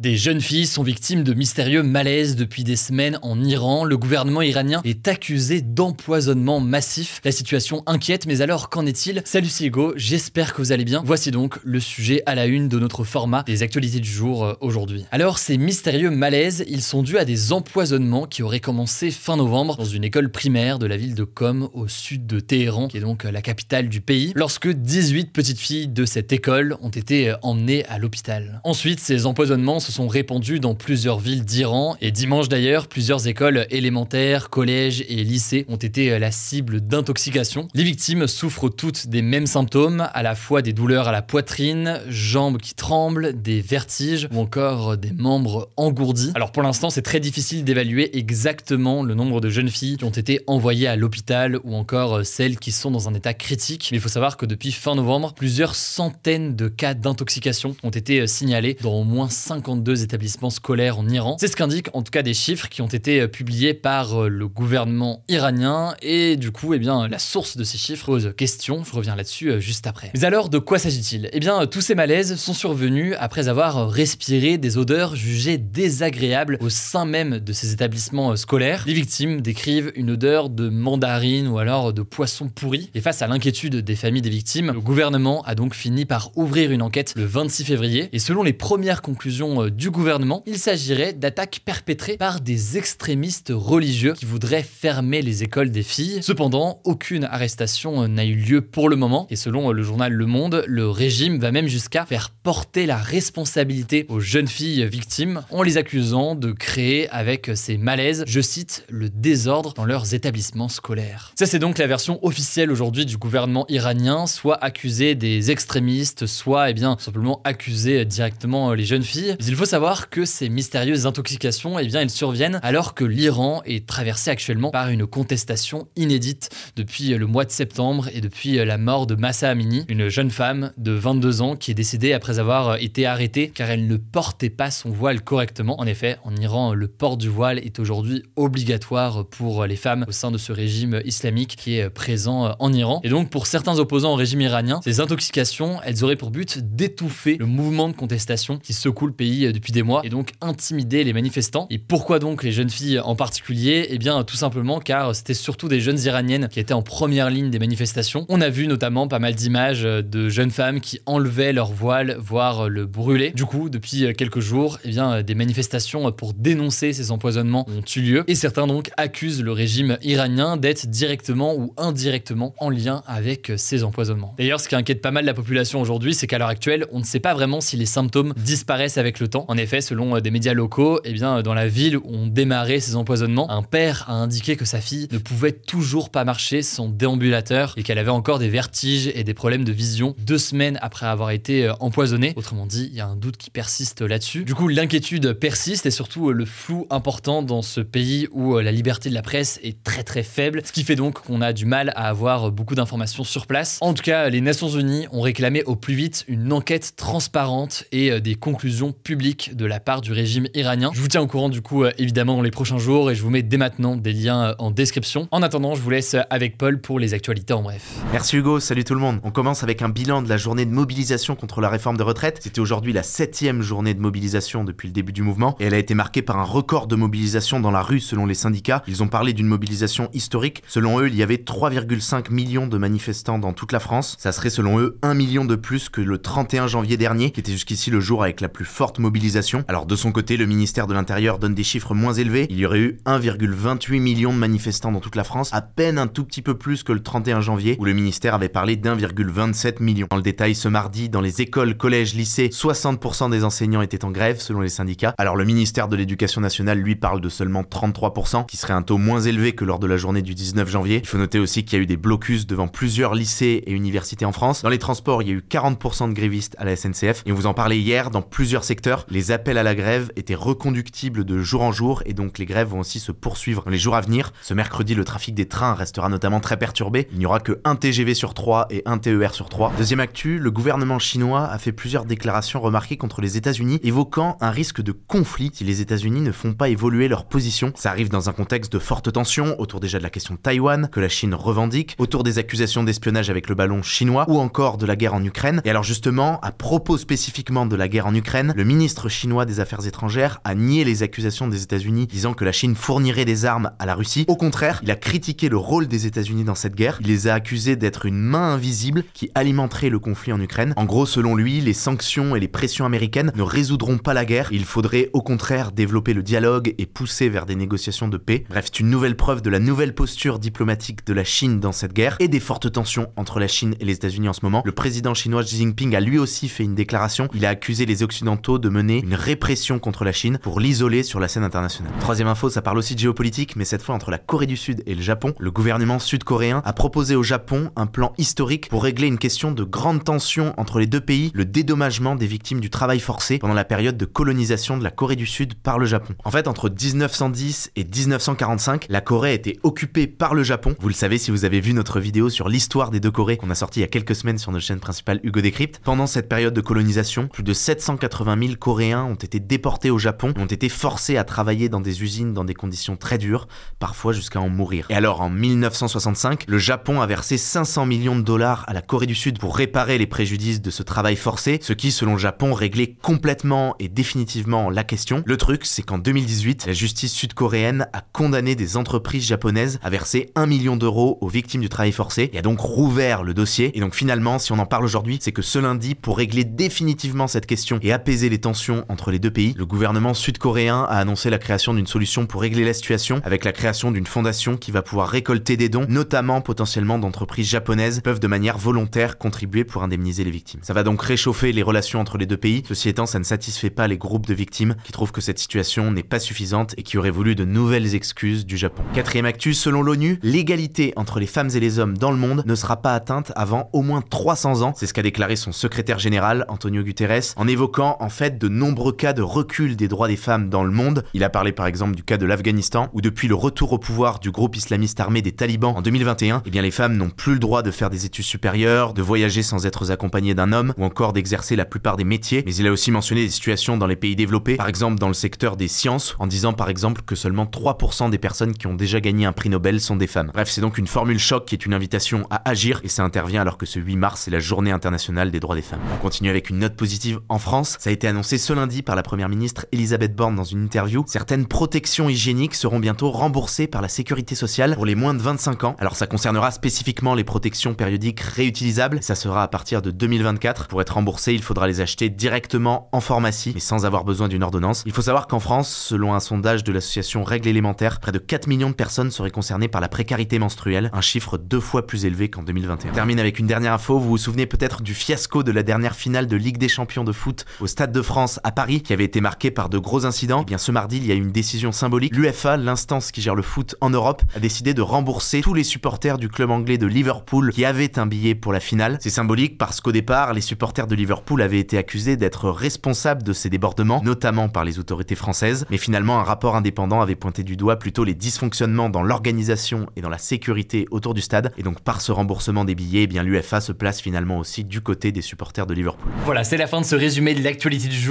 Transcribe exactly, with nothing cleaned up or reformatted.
Des jeunes filles sont victimes de mystérieux malaises depuis des semaines en Iran. Le gouvernement iranien est accusé d'empoisonnement massif. La situation inquiète, mais alors qu'en est-il ? Salut, c'est Hugo, j'espère que vous allez bien. Voici donc le sujet à la une de notre format des actualités du jour aujourd'hui. Alors, ces mystérieux malaises, ils sont dus à des empoisonnements qui auraient commencé fin novembre dans une école primaire de la ville de Qom au sud de Téhéran, qui est donc la capitale du pays, lorsque dix-huit petites filles de cette école ont été emmenées à l'hôpital. Ensuite, ces empoisonnements se sont répandus dans plusieurs villes d'Iran et dimanche d'ailleurs, plusieurs écoles élémentaires, collèges et lycées ont été la cible d'intoxication. Les victimes souffrent toutes des mêmes symptômes, à la fois des douleurs à la poitrine, jambes qui tremblent, des vertiges ou encore des membres engourdis. Alors pour l'instant, c'est très difficile d'évaluer exactement le nombre de jeunes filles qui ont été envoyées à l'hôpital ou encore celles qui sont dans un état critique. Mais il faut savoir que depuis fin novembre, plusieurs centaines de cas d'intoxication ont été signalés dans au moins cinquante deux établissements scolaires en Iran. C'est ce qu'indiquent en tout cas des chiffres qui ont été publiés par le gouvernement iranien et du coup, eh bien, la source de ces chiffres pose question. Je reviens là-dessus juste après. Mais alors, de quoi s'agit-il ? Eh bien, tous ces malaises sont survenus après avoir respiré des odeurs jugées désagréables au sein même de ces établissements scolaires. Les victimes décrivent une odeur de mandarine ou alors de poisson pourri. Et face à l'inquiétude des familles des victimes, le gouvernement a donc fini par ouvrir une enquête le vingt-six février. Et selon les premières conclusions du gouvernement, il s'agirait d'attaques perpétrées par des extrémistes religieux qui voudraient fermer les écoles des filles. Cependant, aucune arrestation n'a eu lieu pour le moment et selon le journal Le Monde, le régime va même jusqu'à faire porter la responsabilité aux jeunes filles victimes en les accusant de créer avec ces malaises, je cite, le désordre dans leurs établissements scolaires. Ça, c'est donc la version officielle aujourd'hui du gouvernement iranien, soit accusé des extrémistes, soit eh bien simplement accuser directement les jeunes filles. Il faut savoir que ces mystérieuses intoxications, eh bien, elles surviennent alors que l'Iran est traversé actuellement par une contestation inédite depuis le mois de septembre et depuis la mort de Massa Amini, une jeune femme de vingt-deux ans qui est décédée après avoir été arrêtée car elle ne portait pas son voile correctement. En effet, en Iran, le port du voile est aujourd'hui obligatoire pour les femmes au sein de ce régime islamique qui est présent en Iran. Et donc, pour certains opposants au régime iranien, ces intoxications, elles auraient pour but d'étouffer le mouvement de contestation qui secoue le pays depuis des mois et donc intimider les manifestants. Et pourquoi donc les jeunes filles en particulier ? Eh bien tout simplement car c'était surtout des jeunes iraniennes qui étaient en première ligne des manifestations. On a vu notamment pas mal d'images de jeunes femmes qui enlevaient leur voile, voire le brûler. Du coup, depuis quelques jours, eh bien des manifestations pour dénoncer ces empoisonnements ont eu lieu et certains donc accusent le régime iranien d'être directement ou indirectement en lien avec ces empoisonnements. D'ailleurs, ce qui inquiète pas mal la population aujourd'hui, c'est qu'à l'heure actuelle, on ne sait pas vraiment si les symptômes disparaissent avec le temps. En effet, selon des médias locaux, eh bien, dans la ville où ont démarré ces empoisonnements, un père a indiqué que sa fille ne pouvait toujours pas marcher sans déambulateur et qu'elle avait encore des vertiges et des problèmes de vision deux semaines après avoir été empoisonnée. Autrement dit, il y a un doute qui persiste là-dessus. Du coup, l'inquiétude persiste et surtout le flou important dans ce pays où la liberté de la presse est très très faible, ce qui fait donc qu'on a du mal à avoir beaucoup d'informations sur place. En tout cas, les Nations Unies ont réclamé au plus vite une enquête transparente et des conclusions publiques de la part du régime iranien. Je vous tiens au courant du coup évidemment dans les prochains jours et je vous mets dès maintenant des liens en description. En attendant, je vous laisse avec Paul pour les actualités en bref. Merci Hugo, salut tout le monde. On commence avec un bilan de la journée de mobilisation contre la réforme de retraite. C'était aujourd'hui la septième journée de mobilisation depuis le début du mouvement et elle a été marquée par un record de mobilisation dans la rue selon les syndicats. Ils ont parlé d'une mobilisation historique. Selon eux, il y avait trois virgule cinq millions de manifestants dans toute la France. Ça serait selon eux un million de plus que le trente et un janvier dernier qui était jusqu'ici le jour avec la plus forte mobilisation mobilisation. Alors de son côté, le ministère de l'Intérieur donne des chiffres moins élevés. Il y aurait eu un virgule vingt-huit million de manifestants dans toute la France, à peine un tout petit peu plus que le trente et un janvier, où le ministère avait parlé d'un virgule vingt-sept million. Dans le détail, ce mardi, dans les écoles, collèges, lycées, soixante pour cent des enseignants étaient en grève, selon les syndicats. Alors le ministère de l'Éducation nationale, lui, parle de seulement trente-trois pour cent, qui serait un taux moins élevé que lors de la journée du dix-neuf janvier. Il faut noter aussi qu'il y a eu des blocus devant plusieurs lycées et universités en France. Dans les transports, il y a eu quarante pour cent de grévistes à la S N C F. Et on vous en parlait hier, dans plusieurs secteurs, les appels à la grève étaient reconductibles de jour en jour, et donc les grèves vont aussi se poursuivre dans les jours à venir. Ce mercredi, le trafic des trains restera notamment très perturbé. Il n'y aura que un T G V sur trois et un T E R sur trois. Deuxième actu, le gouvernement chinois a fait plusieurs déclarations remarquées contre les États Unis, évoquant un risque de conflit si les États Unis ne font pas évoluer leur position. Ça arrive dans un contexte de forte tension, autour déjà de la question de Taïwan, que la Chine revendique, autour des accusations d'espionnage avec le ballon chinois, ou encore de la guerre en Ukraine. Et alors justement, à propos spécifiquement de la guerre en Ukraine, le ministre chinois des Affaires étrangères a nié les accusations des États-Unis disant que la Chine fournirait des armes à la Russie. Au contraire, il a critiqué le rôle des États-Unis dans cette guerre. Il les a accusés d'être une main invisible qui alimenterait le conflit en Ukraine. En gros, selon lui, les sanctions et les pressions américaines ne résoudront pas la guerre. Il faudrait au contraire développer le dialogue et pousser vers des négociations de paix. Bref, c'est une nouvelle preuve de la nouvelle posture diplomatique de la Chine dans cette guerre et des fortes tensions entre la Chine et les États-Unis en ce moment. Le président chinois Xi Jinping a lui aussi fait une déclaration. Il a accusé les Occidentaux de mener une répression contre la Chine pour l'isoler sur la scène internationale. Troisième info, ça parle aussi de géopolitique, mais cette fois entre la Corée du Sud et le Japon. Le gouvernement sud-coréen a proposé au Japon un plan historique pour régler une question de grande tension entre les deux pays, le dédommagement des victimes du travail forcé pendant la période de colonisation de la Corée du Sud par le Japon. En fait, entre dix-neuf cent dix et dix-neuf cent quarante-cinq, la Corée était occupée par le Japon. Vous le savez si vous avez vu notre vidéo sur l'histoire des deux Corées qu'on a sortie il y a quelques semaines sur notre chaîne principale Hugo Décrypte. Pendant cette période de colonisation, plus de sept cent quatre-vingt mille Coréens ont été déportés au Japon, ont été forcés à travailler dans des usines dans des conditions très dures, parfois jusqu'à en mourir. Et alors en mille neuf cent soixante-cinq, le Japon a versé cinq cents millions de dollars à la Corée du Sud pour réparer les préjudices de ce travail forcé, ce qui selon le Japon réglait complètement et définitivement la question. Le truc, c'est qu'en deux mille dix-huit, la justice sud-coréenne a condamné des entreprises japonaises à verser un million d'euros aux victimes du travail forcé et a donc rouvert le dossier. Et donc finalement, si on en parle aujourd'hui, c'est que ce lundi, pour régler définitivement cette question et apaiser les tensions entre les deux pays, le gouvernement sud-coréen a annoncé la création d'une solution pour régler la situation, avec la création d'une fondation qui va pouvoir récolter des dons, notamment potentiellement d'entreprises japonaises peuvent de manière volontaire contribuer pour indemniser les victimes. Ça va donc réchauffer les relations entre les deux pays. Ceci étant, ça ne satisfait pas les groupes de victimes qui trouvent que cette situation n'est pas suffisante et qui auraient voulu de nouvelles excuses du Japon. Quatrième actu, selon l'ONU, l'égalité entre les femmes et les hommes dans le monde ne sera pas atteinte avant au moins trois cents ans. C'est ce qu'a déclaré son secrétaire général, Antonio Guterres, en évoquant en fait de nombreux cas de recul des droits des femmes dans le monde. Il a parlé par exemple du cas de l'Afghanistan, où depuis le retour au pouvoir du groupe islamiste armé des talibans en deux mille vingt et un, eh bien les femmes n'ont plus le droit de faire des études supérieures, de voyager sans être accompagnées d'un homme, ou encore d'exercer la plupart des métiers. Mais il a aussi mentionné des situations dans les pays développés, par exemple dans le secteur des sciences, en disant par exemple que seulement trois pour cent des personnes qui ont déjà gagné un prix Nobel sont des femmes. Bref, c'est donc une formule choc qui est une invitation à agir, et ça intervient alors que ce huit mars, c'est la journée internationale des droits des femmes. On continue avec une note positive en France. Ça a été annoncé ce lundi par la première ministre Elisabeth Borne dans une interview. Certaines protections hygiéniques seront bientôt remboursées par la sécurité sociale pour les moins de vingt-cinq ans. Alors ça concernera spécifiquement les protections périodiques réutilisables. Ça sera à partir de deux mille vingt-quatre. Pour être remboursé, il faudra les acheter directement en pharmacie, mais sans avoir besoin d'une ordonnance. Il faut savoir qu'en France, selon un sondage de l'association Règles Élémentaires, près de quatre millions de personnes seraient concernées par la précarité menstruelle, un chiffre deux fois plus élevé qu'en deux mille vingt et un. On termine avec une dernière info. Vous vous souvenez peut-être du fiasco de la dernière finale de Ligue des Champions de foot au Stade de France à Paris, qui avait été marqué par de gros incidents. Et bien ce mardi, il y a eu une décision symbolique. L'UEFA, l'instance qui gère le foot en Europe, a décidé de rembourser tous les supporters du club anglais de Liverpool qui avaient un billet pour la finale. C'est symbolique parce qu'au départ, les supporters de Liverpool avaient été accusés d'être responsables de ces débordements, notamment par les autorités françaises. Mais finalement, un rapport indépendant avait pointé du doigt plutôt les dysfonctionnements dans l'organisation et dans la sécurité autour du stade. Et donc par ce remboursement des billets, eh bien l'UEFA se place finalement aussi du côté des supporters de Liverpool. Voilà, c'est la fin de ce résumé de l'actualité du